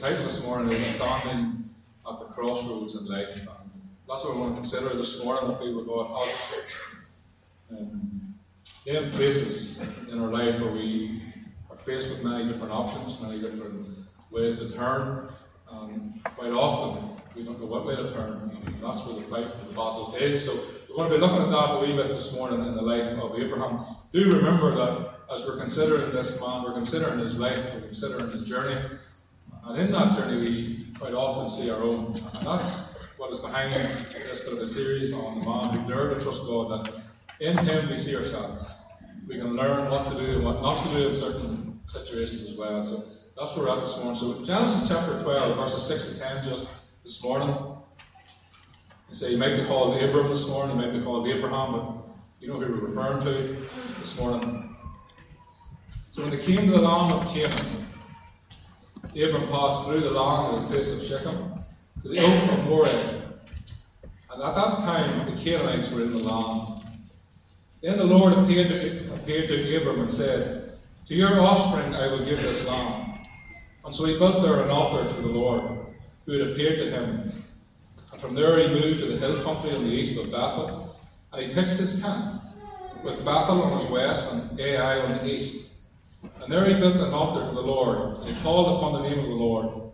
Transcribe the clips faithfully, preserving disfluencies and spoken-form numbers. title this morning is Standing at the Crossroads in Life, and that's what we want to consider this morning with what God has us. Um, there are places in our life where we are faced with many different options, many different ways to turn, and quite often we don't know what way to turn, and that's where the fight and the battle is. So we're going to be looking at that a wee bit this morning in the life of Abraham. Do remember that as we're considering this man, we're considering his life, we're considering his journey. And in that journey, we quite often see our own. And that's what is behind this bit of a series on the man who dared to trust God, that in him we see ourselves. We can learn what to do and what not to do in certain situations as well. So that's where we're at this morning. So Genesis chapter twelve, verses six to ten, just this morning. You say, you might be called Abram this morning, you might be called Abraham, but you know who we're referring to this morning. So when they came to the land of Canaan, Abram passed through the land in the place of Shechem to the oak of Moreh. And at that time, the Canaanites were in the land. Then the Lord appeared to, appeared to Abram and said, "To your offspring I will give this land." And so he built there an altar to the Lord, who had appeared to him. And from there he moved to the hill country in the east of Bethel. And he pitched his tent, with Bethel on his west and Ai on the east. And there he built an altar to the Lord, and he called upon the name of the Lord.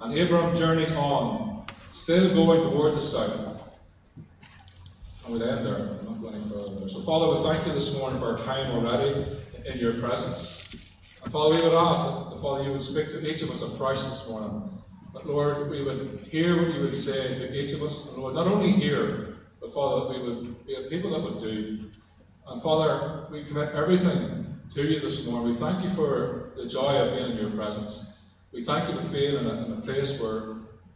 And Abram journeyed on, still going toward the south. And we'll end there. I'm not going any further there. So, Father, we thank you this morning for our time already in your presence. And, Father, we would ask that, that, Father, you would speak to each of us afresh this morning. That, Lord, we would hear what you would say to each of us. And, Lord, not only hear, but, Father, that we would be a people that would do. And, Father, we commit everything to you this morning. We thank you for the joy of being in your presence. We thank you for being in a, in a place where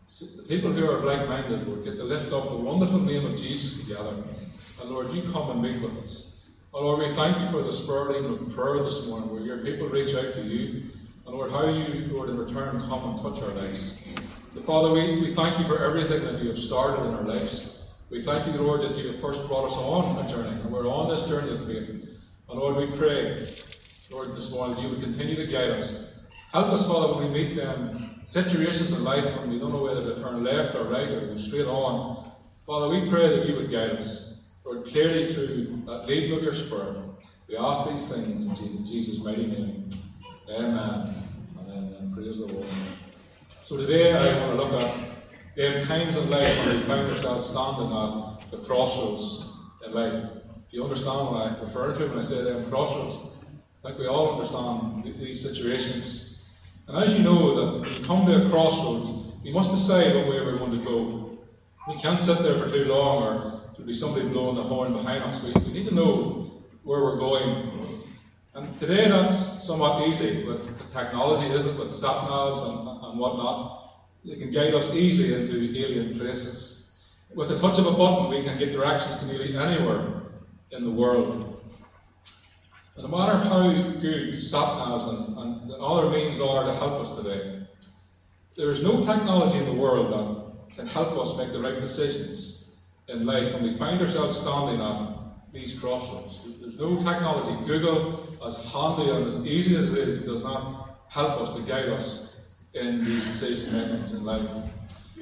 the people who are like-minded will get to lift up the wonderful name of Jesus together. And Lord, you come and meet with us. Oh Lord, we thank you for the spurring of prayer this morning, where your people reach out to you. And Lord, how you, Lord, in return come and touch our lives. So Father, we, we thank you for everything that you have started in our lives. We thank you, Lord, that you have first brought us on a journey, and we're on this journey of faith. And Lord, we pray, Lord, this morning that you would continue to guide us. Help us, Father, when we meet them situations in life when we don't know whether to turn left or right or go straight on. Father, we pray that you would guide us, Lord, clearly through that leading of your Spirit. We ask these things in Jesus' mighty name. Amen. And then praise the Lord. So today I want to look at the times in life when we find ourselves standing at the crossroads in life. Do you understand what I refer to when I say them crossroads? I think we all understand these situations. And as you know, that when we come to a crossroads, we must decide what way we want to go. We can't sit there for too long, or there'll be somebody blowing the horn behind us. We, we need to know where we're going. And today that's somewhat easy with the technology, isn't it? With sat navs and, and whatnot, they can guide us easily into alien places. With the touch of a button, we can get directions to nearly anywhere in the world. And no matter how good sat-navs and, and, and other means are to help us today, there is no technology in the world that can help us make the right decisions in life when we find ourselves standing at these crossroads. There's no technology. Google, as handy and as easy as it is, does not help us to guide us in these decision makings in life.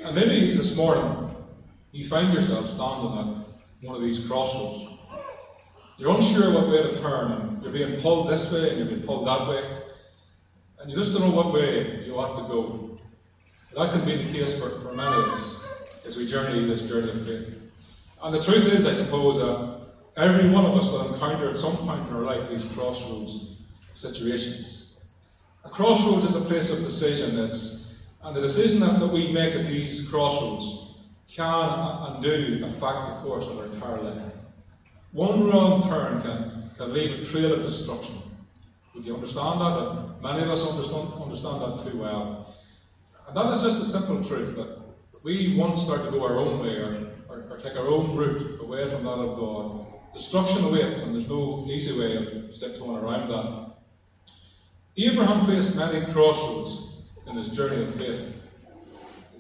And maybe this morning you find yourself standing at one of these crossroads. You're unsure what way to turn. You're being pulled this way and you're being pulled that way. And you just don't know what way you ought to go. That can be the case for, for many of us as we journey this journey of faith. And the truth is, I suppose, that every one of us will encounter at some point in our life these crossroads situations. A crossroads is a place of decision. It's, and the decision that, that we make at these crossroads can and do affect the course of our entire life. One wrong turn can, can leave a trail of destruction. Would you understand that? And many of us understand, understand that too well. And that is just the simple truth, that if we once start to go our own way, or, or, or take our own route away from that of God, destruction awaits, and there's no easy way of tiptoeing around that. Abraham faced many crossroads in his journey of faith.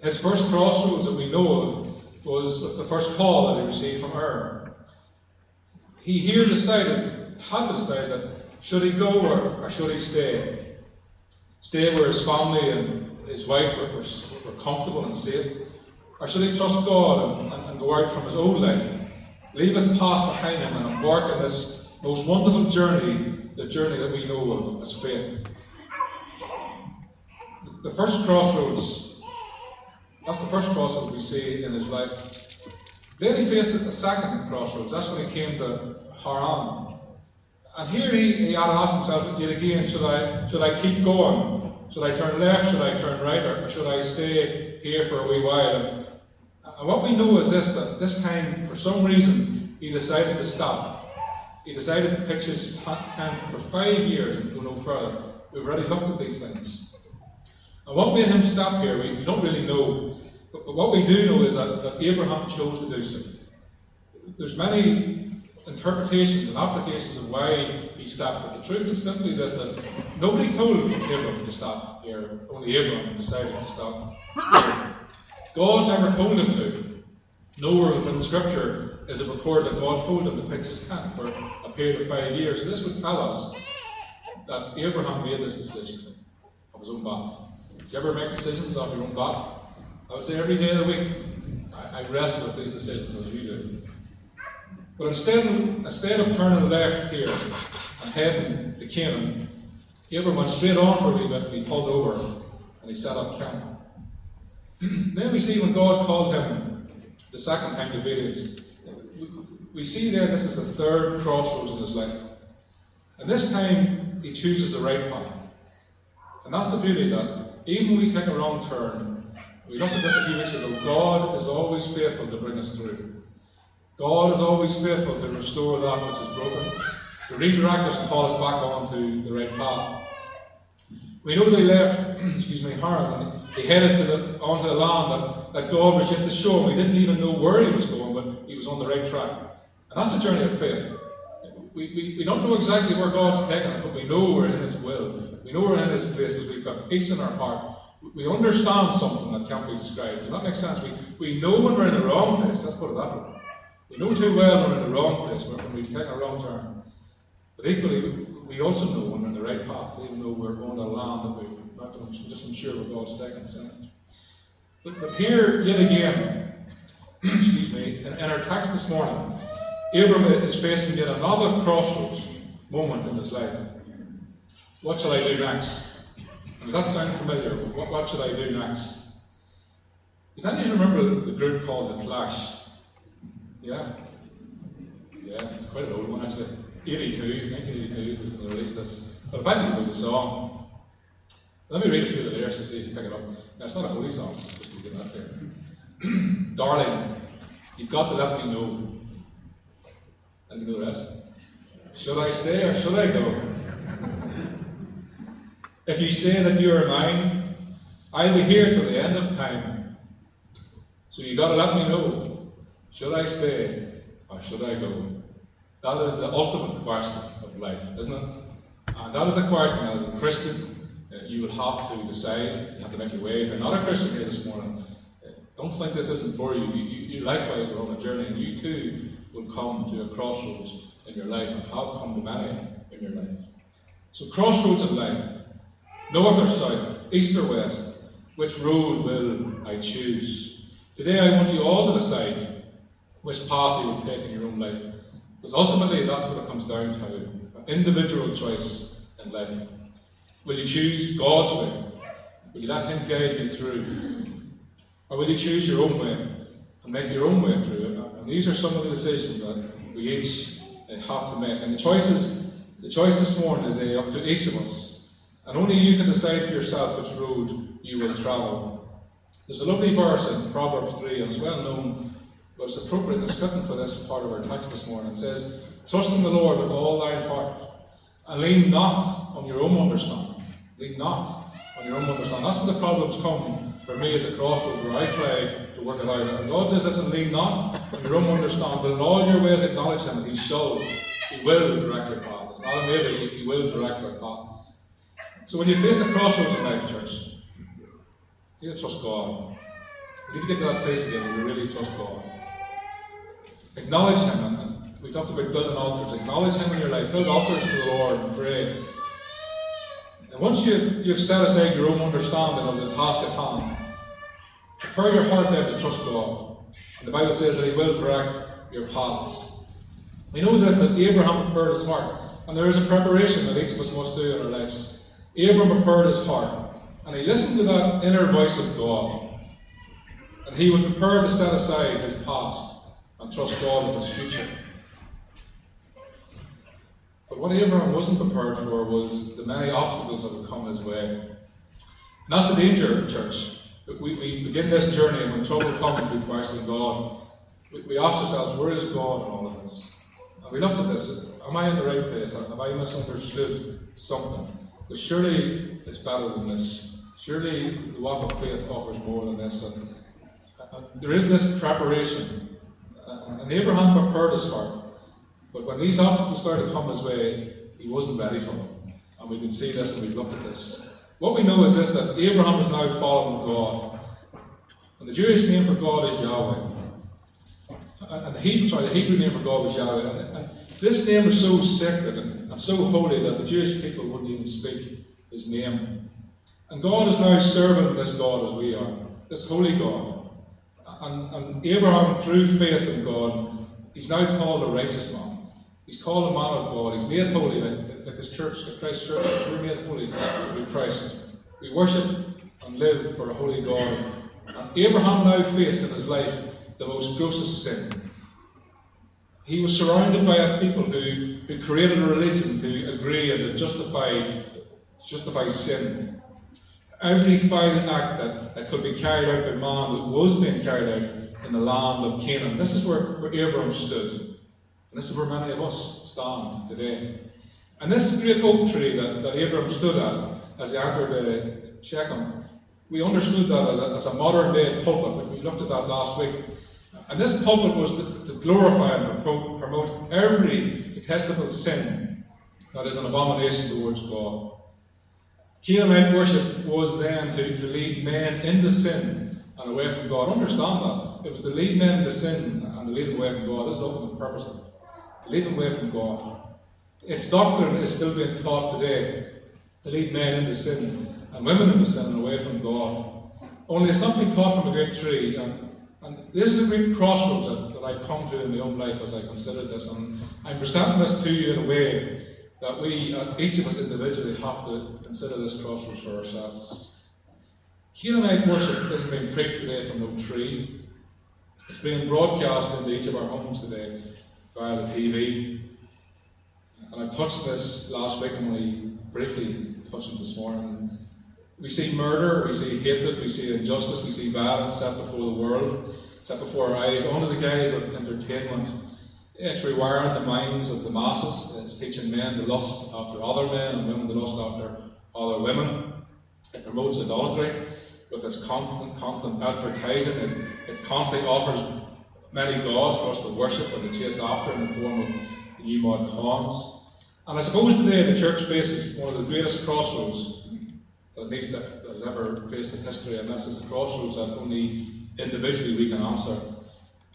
His first crossroads that we know of was with the first call that he received from Ur. He here decided, had to decide that should he go or, or should he stay? Stay where his family and his wife were, were, were comfortable and safe? Or should he trust God and, and, and go out from his own life, leave his past behind him, and embark on this most wonderful journey, the journey that we know of as faith? The first crossroads, that's the first crossroads we see in his life. Then he faced the second crossroads, that's when he came to Haran. And here he, he had asked himself yet again, should I, should I keep going? Should I turn left? Should I turn right? Or should I stay here for a wee while? And what we know is this, that this time, for some reason, he decided to stop. He decided to pitch his tent for five years and go no further. We've already looked at these things. And what made him stop here, we, we don't really know. But, but what we do know is that, that Abraham chose to do so. There's many interpretations and applications of why he stopped. But the truth is simply this, that nobody told Abraham to stop here. Only Abraham decided to stop. God never told him to. Nowhere within Scripture is it recorded that God told him to pitch his camp for a period of five years. This would tell us that Abraham made this decision of his own bat. Do you ever make decisions off your own bat? I would say every day of the week I, I wrestle with these decisions as you do. But instead, instead of turning left here and heading to Canaan, Abraham went straight on for a wee bit and he pulled over and he set up camp. Then we see when God called him the second time to obedience. We see there this is the third crossroads in his life. And this time he chooses the right path. And that's the beauty, that even when we take a wrong turn, we looked at this a few weeks ago, God is always faithful to bring us through. God is always faithful to restore that which is broken, to redirect us and call us back onto the right path. We know they left, excuse me, Haran, and they headed to the, onto the land that, that God was yet to show. We didn't even know where he was going, but he was on the right track. And that's the journey of faith. We, we, we don't know exactly where God's taking us, but we know we're in his will. We know we're in his place because we've got peace in our heart. We understand something that can't be described. Does that make sense? We, we know when we're in the wrong place. Let's put it that way. We know too well when we're in the wrong place, when we've taken a wrong turn. But equally, we also know when we're in the right path, even though we're going to a land that we We're just unsure where God's taking us in. But, but here, yet again, excuse me, in, in our text this morning, Abram is facing yet another crossroads moment in his life. What shall I do next? And does that sound familiar? What, what should I do next? Does anybody remember the group called The Clash? Yeah? Yeah, it's quite an old one actually. eighty-two, nineteen eighty-two was when they released this. But I bet you know the song. Let me read a few of the lyrics to see if you pick it up. Now, it's not a holy song, just to get that clear. Darling, you've got to let me know. And you know the rest. Should I stay or should I go? If you say that you are mine, I'll be here till the end of time. So you've got to let me know. Should I stay or should I go? That is the ultimate question of life, isn't it? And that is a question that as a Christian, you will have to decide, you have to make your way. If you're not a Christian here this morning, don't think this isn't for you. You, you, you likewise are on a journey, and you too will come to a crossroads in your life, and have come to many in your life. So crossroads in life, north or south, east or west, which road will I choose? Today I want you all to decide which path you will take in your own life, because ultimately that's what it comes down to, an individual choice in life. Will you choose God's way? Will you let him guide you through? Or will you choose your own way and make your own way through? And these are some of the decisions that we each have to make. And the choices, the choice this morning is uh, up to each of us. And only you can decide for yourself which road you will travel. There's a lovely verse in Proverbs three, and it's well known, but it's appropriate and it's fitting for this part of our text this morning. It says, trust in the Lord with all thine heart, and lean not on your own understanding. Lean not on your own understanding. That's where the problems come for me at the crossroads, where I try to work it out. And God says, listen, lean not on your own understanding, but in all your ways acknowledge him, and he shall, he will direct your path. It's not a maybe, he will direct your paths. So when you face a crossroads in life, church, you need to trust God. You need to get to that place again where you really trust God. Acknowledge him, and we talked about building altars. Acknowledge him in your life. Build altars to the Lord and pray. And Once you've, you've set aside your own understanding of the task at hand, prepare your heart now to trust God. And the Bible says that He will direct your paths. We know this, that Abraham prepared his heart. And there is a preparation that each of us must do in our lives. Abraham prepared his heart. And he listened to that inner voice of God. And he was prepared to set aside his past and trust God with his future. But what Abraham wasn't prepared for was the many obstacles that would come his way. And that's the danger, church. We, we begin this journey, and when trouble comes, we question God. We, we ask ourselves, where is God in all of this? And we looked at this. Am I in the right place? Have I misunderstood something? But surely it's better than this. Surely the walk of faith offers more than this. And, and there is this preparation. And Abraham prepared his heart. But when these obstacles started to come his way, he wasn't ready for them. And we can see this, and we've looked at this. What we know is this, that Abraham is now following God. And the Jewish name for God is Yahweh. And the Hebrew, sorry, the Hebrew name for God was Yahweh. And, and this name is so sacred and, and so holy that the Jewish people wouldn't even speak his name. And God is now serving this God as we are, this holy God. And, and Abraham, through faith in God, he's now called a righteous man. He's called a man of God. He's made holy, like, like this church, the Christ Church. We're made holy through Christ. We worship and live for a holy God. And Abraham now faced in his life the most grossest sin. He was surrounded by a people who, who created a religion to agree and to justify, justify sin. Every vile act that, that could be carried out by man was being carried out in the land of Canaan. This is where, where Abraham stood. And this is where many of us stand today. And this great oak tree that, that Abraham stood at as he entered uh, Shechem, we understood that as a, as a modern day pulpit. We looked at that last week. And this pulpit was to, to glorify and promote every detestable sin that is an abomination towards God. Canaanite worship was then to, to lead men into sin and away from God. Understand that. It was to lead men into sin and to lead them away from God. This is often the purpose of it. To lead them away from God. Its doctrine is still being taught today to lead men into sin and women into sin and away from God. Only it's not being taught from a great tree. And, and this is a great crossroads that, that I've come to in my own life as I consider this. And I'm presenting this to you in a way that we, each of us individually, have to consider this crossroads for ourselves. Canaanite worship isn't being preached today from no tree. It's being broadcast into each of our homes today via the T V. And I've touched this last week, and we briefly touched it this morning. We see murder, we see hatred, we see injustice, we see violence set before the world, set before our eyes, under the guise of entertainment. It's rewiring the minds of the masses. It's teaching men to lust after other men and women to lust after other women. It promotes idolatry with its constant, constant advertising. It, it constantly offers many gods for us to worship and to chase after in the form of the new modern cons. And I suppose today the church faces one of the greatest crossroads that it needs to, that has ever faced in history, and this is the crossroads that only individually we can answer.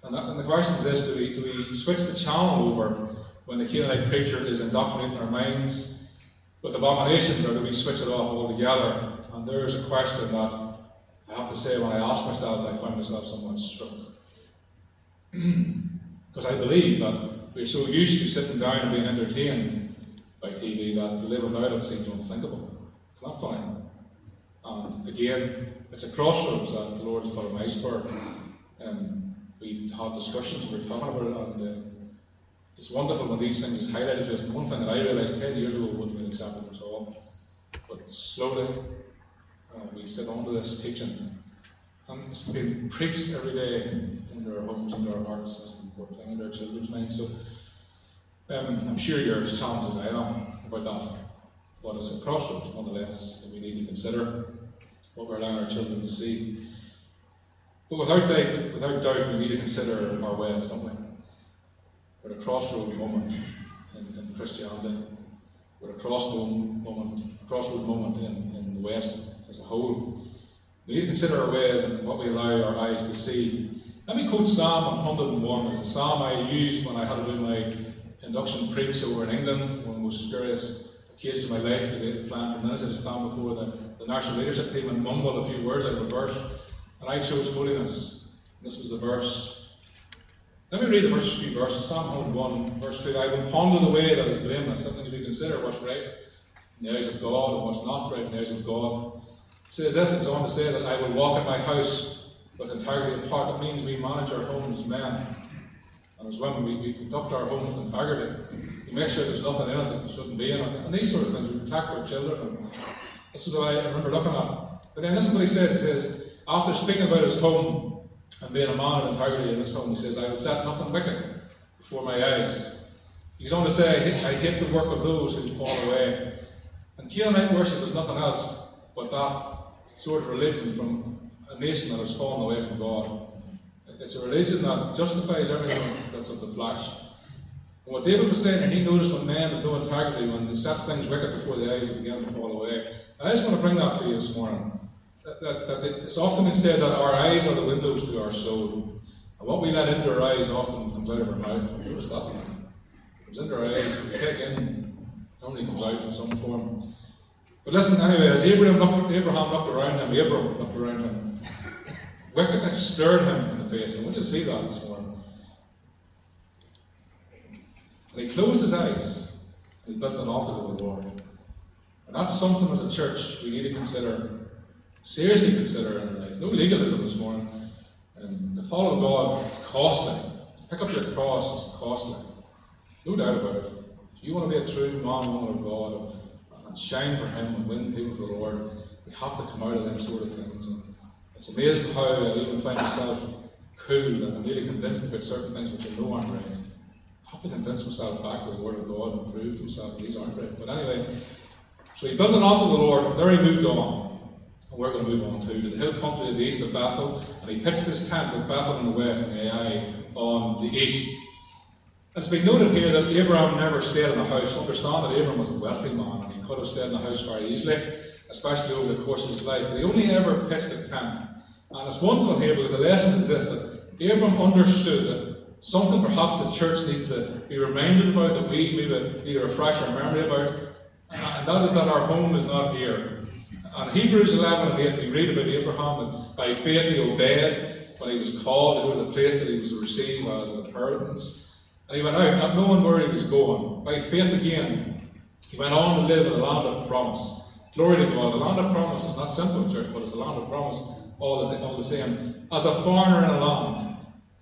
And, that, and the question is this, do we, do we switch the channel over when the Canaanite preacher is indoctrinating our minds with abominations, or do we switch it off altogether? And there's a question that I have to say, when I asked myself, I found myself somewhat struck. Because I believe that we're so used to sitting down and being entertained by T V that to live without it seems unthinkable. It's not fine. And again, it's a crossroads that the Lord has put on my spur. Um, we've had discussions, we're talking about it, and uh, it's wonderful when these things are highlighted to us. And one thing that I realised ten years ago wouldn't have been acceptable at all. But slowly, uh, we sit under this teaching. And it's been preached every day in our homes, in our hearts. That's the important thing, in our children's minds. So um, I'm sure you're as challenged as I am about that. But it's a crossroads, nonetheless, that we need to consider what we're allowing our children to see. But without doubt, without doubt we need to consider our ways, don't we? We're at a crossroad moment in, in Christianity. We're at a crossroad moment, a crossroad moment in, in the West as a whole. We need to consider our ways and what we allow our eyes to see. Let me quote Psalm one oh one. It's the psalm I used when I had to do my induction preach over in England, one of the most scariest occasions in my life to get planned for ministry, to stand before the, the national leadership team and mumble a few words out of a verse, and I chose holiness. This was the verse. Let me read the first few verses. Psalm one, verse two. I will ponder the way that is blameless. Sometimes we consider what's right in the eyes of God and what's not right in the eyes of God. It says this, it goes on to say that I will walk in my house with integrity of heart. That means we manage our home as men and as women. We, we conduct our home with integrity. We make sure there's nothing in it that shouldn't be in it. And these sort of things, we protect our children. And this is what I remember looking at. But then this is what he says. He says, after speaking about his home and being a man of integrity in his home, he says, I will set nothing wicked before my eyes. He's on to say, I hate the work of those who fall away. And Canaanite worship is nothing else but that sort of religion from a nation that has fallen away from God. It's a religion that justifies everything that's of the flesh. And what David was saying, and he noticed when men have no integrity, when they set things wicked before the eyes, they begin to fall away. And I just want to bring that to you this morning. That, that, that it's often been said that our eyes are the windows to our soul. And what we let into our eyes often comes out of our mouth. You notice that one? It comes into our eyes, we take in, it only comes out in some form. But listen, anyway, as Abraham looked, Abraham looked around him, Abram looked around him, wickedness stirred him in the face. I want you to see that this morning. And he closed his eyes, and he built an altar to the Lord. And that's something as a church we need to consider, seriously consider in life. No legalism this morning. And to follow God is costly. Pick up your cross is costly. No doubt about it. If you want to be a true man, woman of God, shine for Him and win people for the Lord, we have to come out of them sort of things. And it's amazing how I even find myself cool and really convinced about certain things which I know aren't right. I have to convince myself back with the Word of God and prove to myself that these aren't right. But anyway, so he built an altar to the Lord, there he moved on, and we're going to move on too, to the hill country to the east of Bethel, and he pitched his tent with Bethel in the west and Ai on the east. It's been noted here that Abraham never stayed in a house. Understand that Abraham was a wealthy man and he could have stayed in a house very easily, especially over the course of his life. But he only ever pitched a tent. And it's wonderful here because the lesson is this, that Abraham understood that something perhaps the church needs to be reminded about, that we maybe need to refresh our memory about, and that is that our home is not here. And Hebrews eleven and eight, we read about Abraham that by faith he obeyed when he was called to go to the place that he was to receive as an inheritance. And he went out, not knowing where he was going. By faith again, he went on to live in the land of promise. Glory to God. The land of promise is not simple, church, but it's the land of promise all the, all the same. As a foreigner in a land,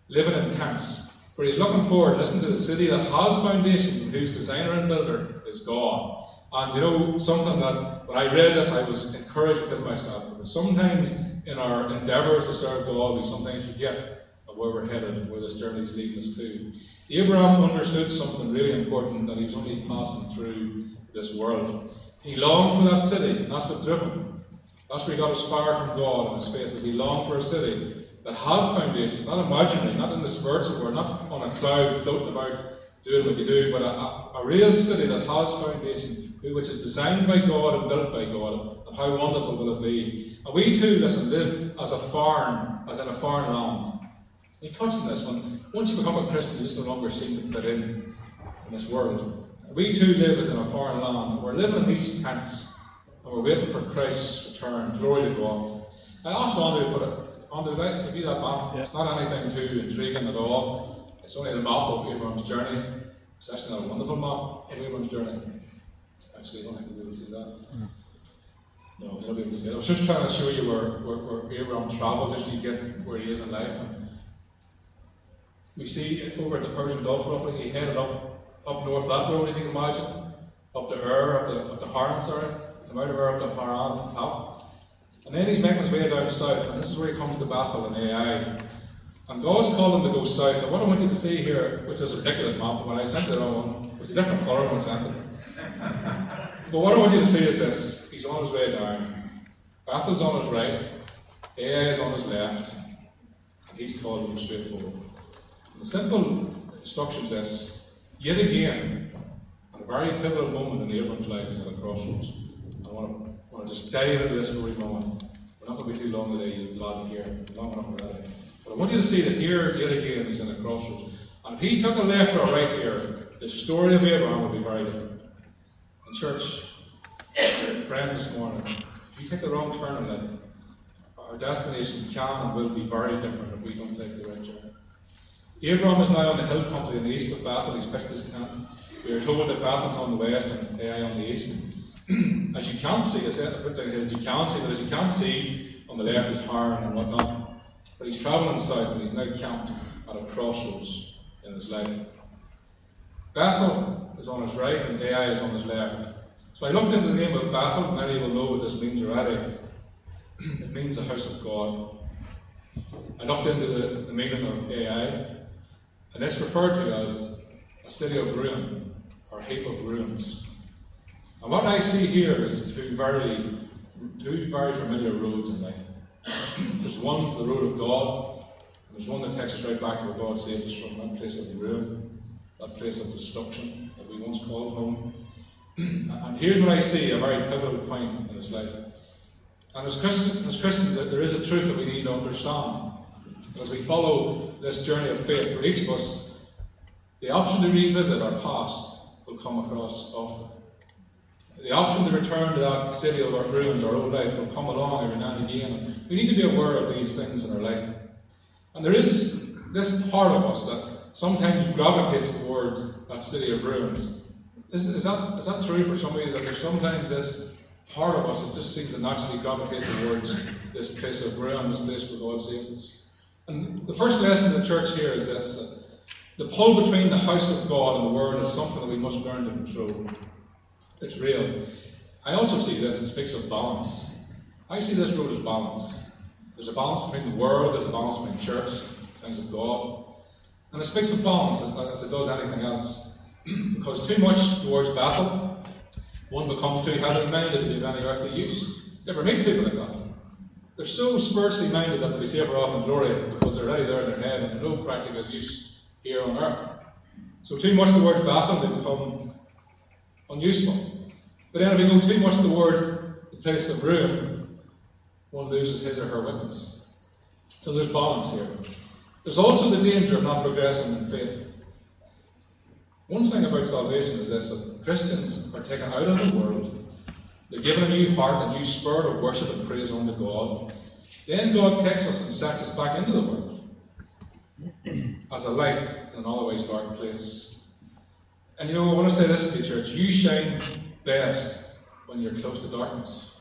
living in tents, where he's looking forward, listen to the city that has foundations and whose designer and builder is God. And you know, something that, when I read this, I was encouraged within myself. Because sometimes in our endeavours to serve God, we sometimes forget where we're headed and where this journey is leading us to. Abraham understood something really important, that he was only passing through this world. He longed for that city, and that's what drove him. That's where he got his fire from God and his faith, because he longed for a city that had foundations, not imaginary, not in the spiritual world, not on a cloud floating about doing what you do, but a, a, a real city that has foundation, which is designed by God and built by God. And how wonderful will it be? And we too, listen, live as a foreign, as in a foreign land. He touched on this one. Once you become a Christian, you just no longer seem to fit in in this world. We too live as in a foreign land. We're living in these tents, and we're waiting for Christ's return. Glory to God. I asked Andrew to put it. Andrew, did I give you that map? Yeah. It's not anything too intriguing at all. It's only the map of Abraham's journey. It's actually not a wonderful map of Abraham's journey. Actually, I don't think you'll be able to see that. Mm. No, you'll be able to see it. I was just trying to show you where, where, where Abraham travelled, just to get where he is in life. And we see over at the Persian Gulf, roughly, he headed up up north that road, if you can imagine, up to Ur, up to, up to Haran, sorry, come out of Ur, up to Haran, up. And then he's making his way down south, and this is where he comes to Bethel and Ai. And God's called him to go south, and what I want you to see here, which is a ridiculous map, when I sent it on one, it was a different colour when I sent it. But what I want you to see is this, he's on his way down, Bethel's on his right, Ai is on his left, and he's called him straight forward. The simple instruction is this, yet again, at a very pivotal moment in Abraham's life, he's at a crossroads. I want to, I want to just dive into this for a moment. We're not going to be too long today, you're glad to hear, long enough already. But I want you to see that here, yet again, he's in a crossroads. And if he took a left or a right here, the story of Abraham would be very different. Church, friend this morning, if you take the wrong turn in life, our destination can and will be very different if we don't take the right turn. Abraham is now on the hill country in the east of Bethel. He's pitched his tent. We are told that Bethel's on the west and Ai on the east. As you can see, as I put down here, you can see, but as you can't see, on the left is Haran and whatnot. But he's travelling south and he's now camped at a crossroads in his life. Bethel is on his right and Ai is on his left. So I looked into the name of Bethel. Many will know what this means already. It means the house of God. I looked into the, the meaning of Ai, and it's referred to as a city of ruin or heap of ruins. And what I see here is two very, two very familiar roads in life. There's one for the road of God, and there's one that takes us right back to where God saved us from, that place of ruin, that place of destruction that we once called home. And here's what I see, a very pivotal point in his life. And as Christians, as Christians, there is a truth that we need to understand. As we follow this journey of faith for each of us, the option to revisit our past will come across often. The option to return to that city of our ruins, our old life, will come along every now and again. We need to be aware of these things in our life. And there is this part of us that sometimes gravitates towards that city of ruins. Is, is, that, is that true for somebody, that there's sometimes this part of us that just seems to naturally gravitate towards this place of ruin, this place where God saved us? And the first lesson in the church here is this: the pull between the house of God and the world is something that we must learn to control. It's real. I also see this, it speaks of balance. I see this road as balance. There's a balance between the world, there's a balance between church, things of God. And it speaks of balance as it does anything else. Because too much towards Bethel, one becomes too heavily minded to be of any earthly use. You ever meet people like that? They're so spiritually minded that they'll be safer off in glory because they're already there in their head and no practical use here on earth. So too much towards Bethel, they become unuseful. But then if you go too much toward the place of ruin, one loses his or her witness. So there's balance here. There's also the danger of not progressing in faith. One thing about salvation is this, that Christians are taken out of the world, they're given a new heart, a new spirit of worship and praise unto God. Then God takes us and sets us back into the world as a light in an otherwise dark place. And you know, I want to say this to you, church: you shine best when you're close to darkness.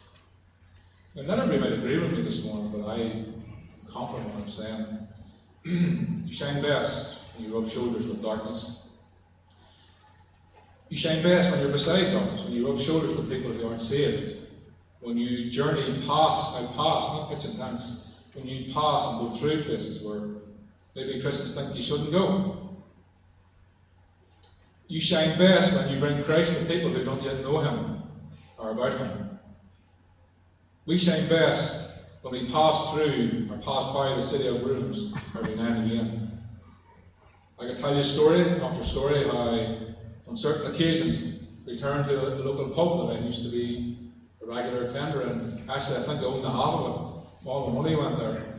Now, not everybody might agree with me this morning, but I am confident in what I'm saying. You shine best when you rub shoulders with darkness. You shine best when you're beside darkness, when you rub shoulders with people who aren't saved, when you journey past, now past, not pitch and dance, when you pass and go through places where maybe Christians think you shouldn't go. You shine best when you bring Christ to people who don't yet know him or about him. We shine best when we pass through or pass by the city of ruins every now and again. I can tell you story after story how I, on certain occasions, returned to a local pub that I used to be a regular attender in. Actually, I think I owned the half of it. All the money went there.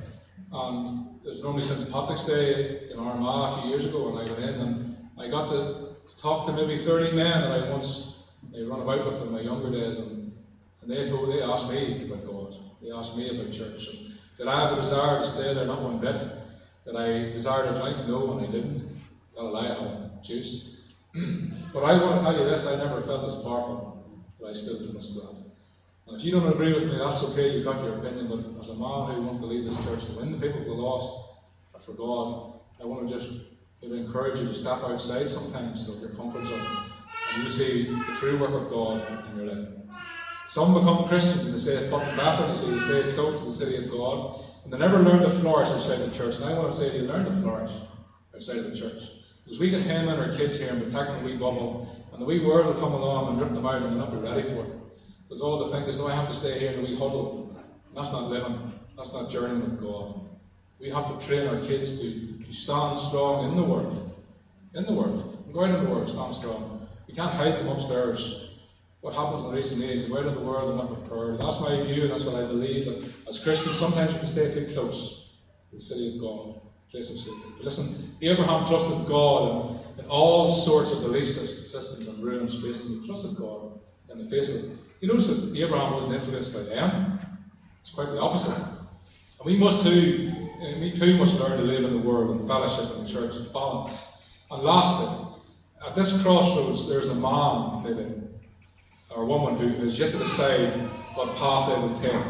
And it was only since Patrick's Day in Armagh a few years ago when I went in, and I got to talk to maybe thirty men that I once I run about with in my younger days, and, and they told they asked me about God. They asked me about church. And did I have a desire to stay there? Not one bit. Did I desire to drink? No, and I didn't. Tell a lie, I had juice. But I want to tell you this, I never felt as powerful, but I still do miss that. And if you don't agree with me, that's okay, you've got your opinion, but as a man who wants to lead this church to win the people for the lost, or for God, I want to just maybe encourage you to step outside sometimes of your comfort zone, and you see the true work of God in your life. Some become Christians and they say, "Fuck Bethel," they say they stay close to the city of God, and they never learn to flourish outside the church. And I want to say to you, learn to flourish outside of the church. Because we can hem in our kids here and protect them in a wee bubble, and the wee world will come along and rip them out and they'll not be ready for it. Because all they think is, no, I have to stay here in a wee huddle. And that's not living, that's not journeying with God. We have to train our kids to, to stand strong in the world. In the world. Go out in the world, stand strong. We can't hide them upstairs. What happens in recent days, go out in the world and not prepared. That's my view, and that's what I believe. And as Christians, sometimes we can stay too close to the city of God. Listen, Abraham trusted God in all sorts of belief systems and ruins faced him. He trusted God and the face of it. You notice that Abraham wasn't influenced by them. It's quite the opposite. And we must too, we too must learn to live in the world and fellowship in the church and balance. And lastly, at this crossroads, there's a man, maybe, or a woman who has yet to decide what path they will take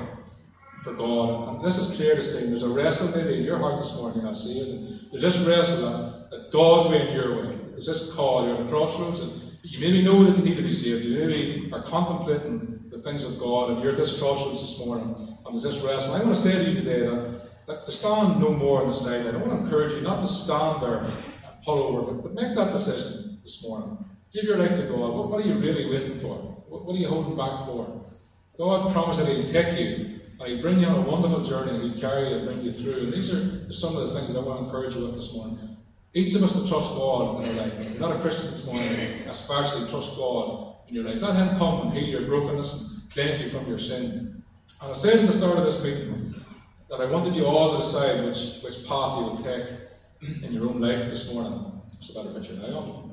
for God. And this is clear to see. There's a wrestle maybe in your heart this morning, you're not saved. There's this wrestle at God's way and your way. There's this call, you're at a crossroads, and you maybe know that you need to be saved. You maybe are contemplating the things of God, and you're at this crossroads this morning, and there's this wrestle. I want to say to you today that, that to stand no more on the side. I want to encourage you not to stand there and pull over, but, but make that decision this morning. Give your life to God. What, what are you really waiting for? What, what are you holding back for? God promised that He'll take you, and He'll bring you on a wonderful journey, and He'll carry you and bring you through. And these are some of the things that I want to encourage you with this morning. Each of us to trust God in our life. If you're not a Christian this morning, aspire to trust God in your life. Let Him come and heal your brokenness and cleanse you from your sin. And I said at the start of this meeting that I wanted you all to decide which, which path you will take in your own life this morning. That's a better picture now.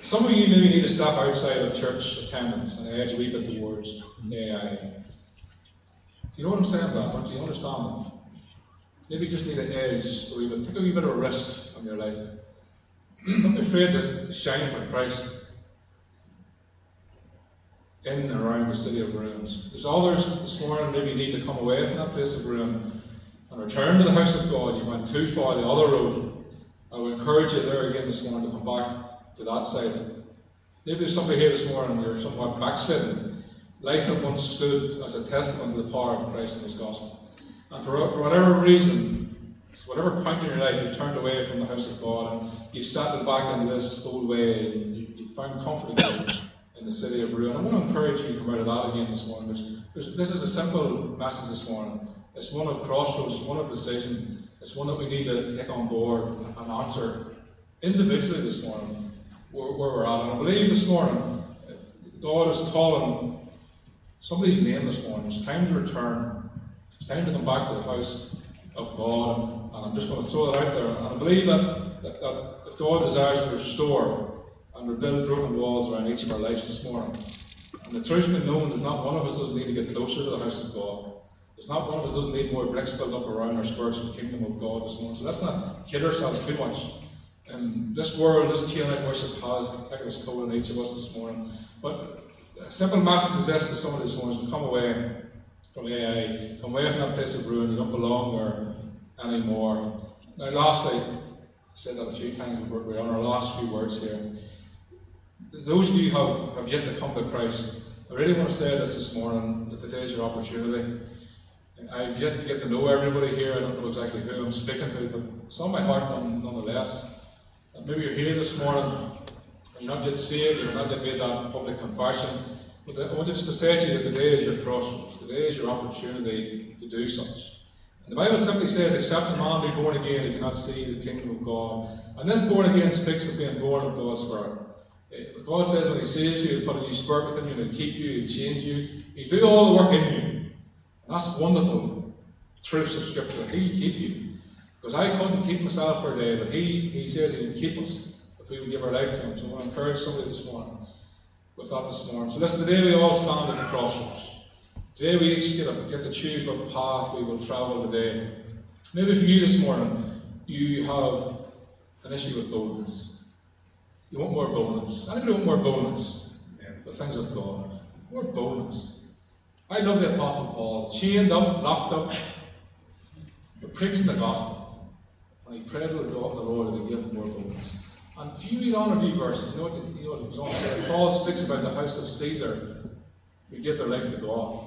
Some of you maybe need to step outside of church attendance, and I edge a wee bit towards A I. Do you know what I'm saying, lad? Don't you understand that? Maybe you just need an edge a wee bit. Take a wee bit of a risk on your life. Don't be afraid to shine for Christ in and around the city of ruins. There's others this morning maybe need to come away from that place of ruin and return to the house of God. You went too far the other road. I would encourage you there again this morning to come back to that side. Maybe there's somebody here this morning and you're somewhat backslidden. Life that once stood as a testament to the power of Christ and His gospel. And for whatever reason, whatever point in your life, you've turned away from the house of God and you've settled back into this old way and you, you found comfort again in the city of ruin. I want to encourage you to come out of that again this morning. There's, this is a simple message this morning. It's one of crossroads, it's one of decision, it's one that we need to take on board and answer individually this morning. Where we're at, and I believe this morning God is calling somebody's name this morning. It's time to return. It's time to come back to the house of God, and I'm just going to throw that out there. And I believe that, that, that God desires to restore and rebuild broken walls around each of our lives this morning. And the truth being known, there's not one of us doesn't need to get closer to the house of God. There's not one of us doesn't need more bricks built up around our spiritual kingdom of God this morning. So let's not kid ourselves too much. Um, this world, this Canaanite worship has taken its toll on each of us this morning. But a simple message is this to some of these ones: to come away from A I, come away from that place of ruin. You don't belong there anymore. Now, lastly, I said that a few times, we're on our last few words here. Those of you who have, have yet to come to Christ, I really want to say this this morning, that today is your opportunity. I've yet to get to know everybody here. I don't know exactly who I'm speaking to, but it's on my heart nonetheless. Maybe you're here this morning, and you're not yet saved, you've not yet made that public confession. But I want just to say to you that today is your crossroads, today is your opportunity to do such. And the Bible simply says, except a man be born again, he cannot see the kingdom of God. And this born again speaks of being born of God's Spirit. God says when He saves you, He'll put a new spirit within you, and He'll keep you, He'll change you, He'll do all the work in you. And that's wonderful truths of Scripture, that He'll keep you. Because I couldn't keep myself for a day, but he, he says He can keep us if we would give our life to Him. So I want to encourage somebody this morning with that this morning. So listen, today we all stand at the crossroads. Today we each get, a, get to choose what path we will travel today. Maybe for you this morning, you have an issue with boldness. You want more boldness. Anybody want more boldness? Yeah. The things of God. More boldness. I love the Apostle Paul. Chained up, locked up, but preaching the gospel. And he prayed to the Lord and He gave him more boldness. And if you read on a few verses, you know what, you know what it was on saying? Paul speaks about the house of Caesar, who gave their life to God.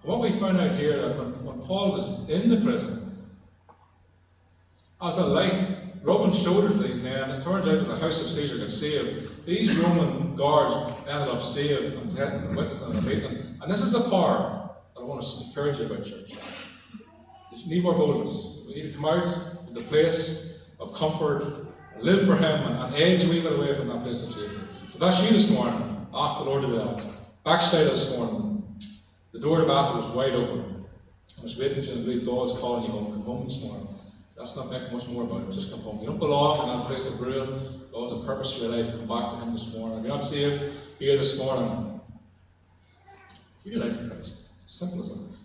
And what we found out here, that when, when Paul was in the prison, as a light, rubbing shoulders with these men, it turns out that the house of Caesar got saved. These Roman guards ended up saved and taken and witnessed and beaten. And this is the power that I want to encourage you about, church. You need more boldness. We need to come out the place of comfort, live for Him, and, and edge a wee bit away from that place of safety. So that's you this morning. Ask the Lord to help. Backside of this morning, the door to Bethel is wide open. And it's waiting to believe God's calling you home. Come home this morning. That's not making much more about it. Just come home. You don't belong in that place of ruin. God's a purpose for your life. Come back to Him this morning. If you're not saved here this morning, give your life to Christ. It's as simple as that.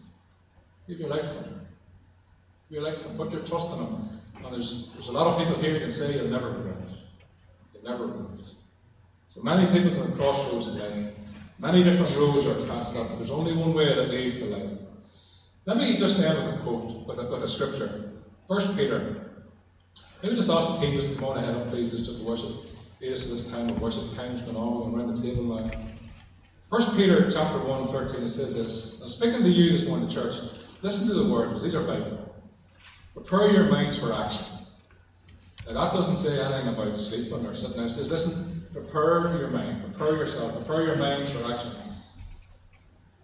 Give your life to Him. Give your life to Him. Put your trust in Him. And there's, there's a lot of people here who can say you'll never regret it. You'll never regret it. So many people's at the crossroads in life. Many different roads are attached to that, but there's only one way that leads to life. Let me just end with a quote, with a, with a scripture. First Peter. Let me just ask the team just to come on ahead and please just to worship. Lead us to this time of worship. Time's going on, we're around the table now. First Peter chapter one, thirteen, it says this. I'm speaking to you this morning, church. Listen to the words, these are vital. Prepare your minds for action. Now that doesn't say anything about sleeping or sitting down. It says, listen, prepare your mind, prepare yourself, prepare your minds for action.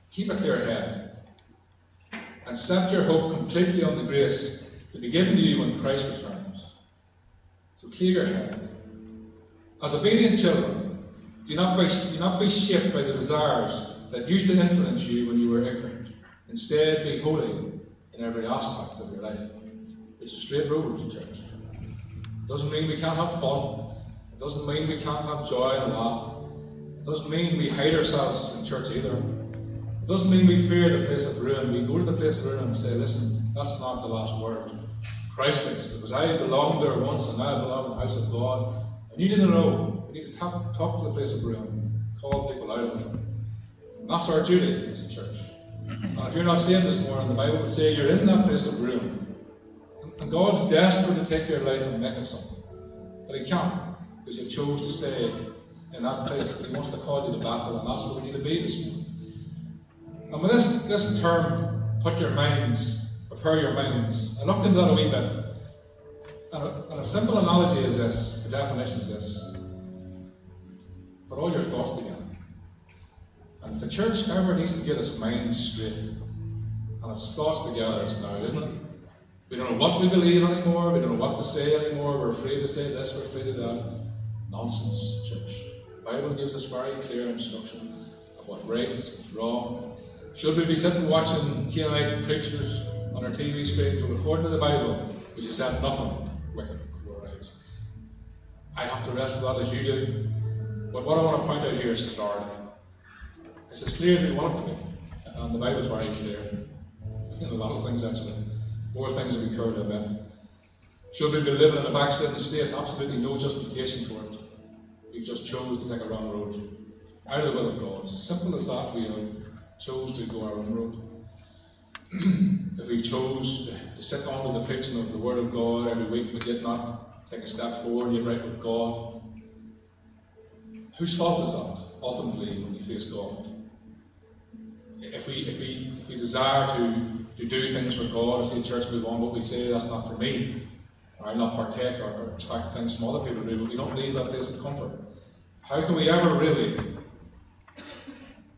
Keep a clear head. And set your hope completely on the grace to be given to you when Christ returns. So clear your head. As obedient children, do not be, do not be shaped by the desires that used to influence you when you were ignorant. Instead, be holy in every aspect of your life. It's a straight road to church. It doesn't mean we can't have fun. It doesn't mean we can't have joy and laugh. It doesn't mean we hide ourselves in church either. It doesn't mean we fear the place of ruin. We go to the place of ruin and say, listen, that's not the last word. Christ is, because I belonged there once and now I belong in the house of God. And you didn't know. We need to talk, talk to the place of ruin. Call people out of it. And that's our duty as a church. And if you're not saved this morning, the Bible would say you're in that place of ruin. And God's desperate to take your life and make it something. But He can't, because you chose to stay in that place. But He wants to call you to battle, and that's where we need to be this morning. And with this, this term, put your minds, prepare your minds, I looked into that a wee bit. And a, and a simple analogy is this, the definition is this. Put all your thoughts together. And if the church ever needs to get its minds straight, and its thoughts together, it's now, isn't it? We don't know what we believe anymore, we don't know what to say anymore, we're afraid to say this, we're afraid of that. Nonsense, church. The Bible gives us very clear instruction of what right, what's wrong. Should we be sitting watching Canaanite preachers on our T V screens? Well, according to the Bible, we should say nothing wicked before our eyes. I have to wrestle that as you do. But what I want to point out here is clarity. It's as clear as we want it to be. And the Bible's very clear in a lot of things, actually. More things have occurred to admit. Should we be living in a backslidden state? Absolutely no justification for it. We just chose to take a wrong road. Out of the will of God. Simple as that, we have chose to go our own road. If we chose to, to sit on to the preaching of the Word of God every week, but yet not take a step forward, get right with God. Whose fault is that? Ultimately, when you face God, if we if we if we desire to, to do things for God, see the church move on, but we say that's not for me, or I'll not partake or, or expect things from other people to do, but we don't leave that place of comfort. How can we ever really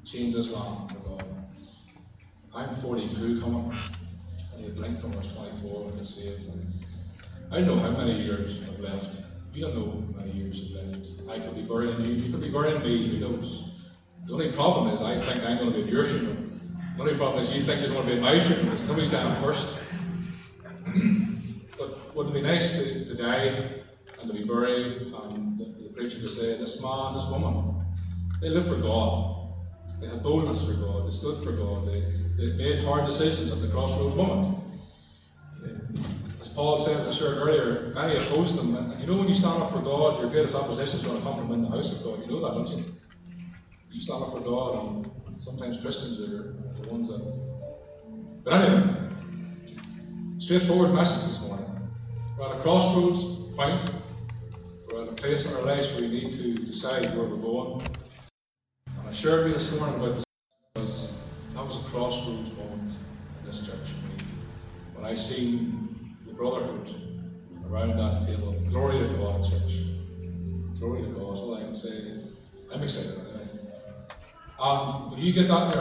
change this land for God? I'm forty-two coming, and you blink from verse twenty-four when you're saved. And I don't know how many years I've left. You don't know how many years have left. I could be burying you, you could be burying me, who knows? The only problem is I think I'm going to be at your funeral. The only problem is you think you're going to be at my funeral because nobody's dying first. But wouldn't it be nice to, to die and to be buried and the, the preacher to say, this man, this woman, they lived for God. They had boldness for God, they stood for God, they, they made hard decisions at the crossroads moment. As Paul says, I shared earlier, many oppose them. And you know when you stand up for God, your greatest opposition is going to come from in the house of God. You know that, don't you? You stand up for God, and sometimes Christians are the ones that... But anyway, straightforward message this morning. We're at a crossroads point. We're at a place in our lives where we need to decide where we're going. And I shared with you this morning about this because that was a crossroads moment in this church for me. When I seen brotherhood around that table. Glory to God, church. Glory to God. That's all I can say. I'm excited. And when you get that in your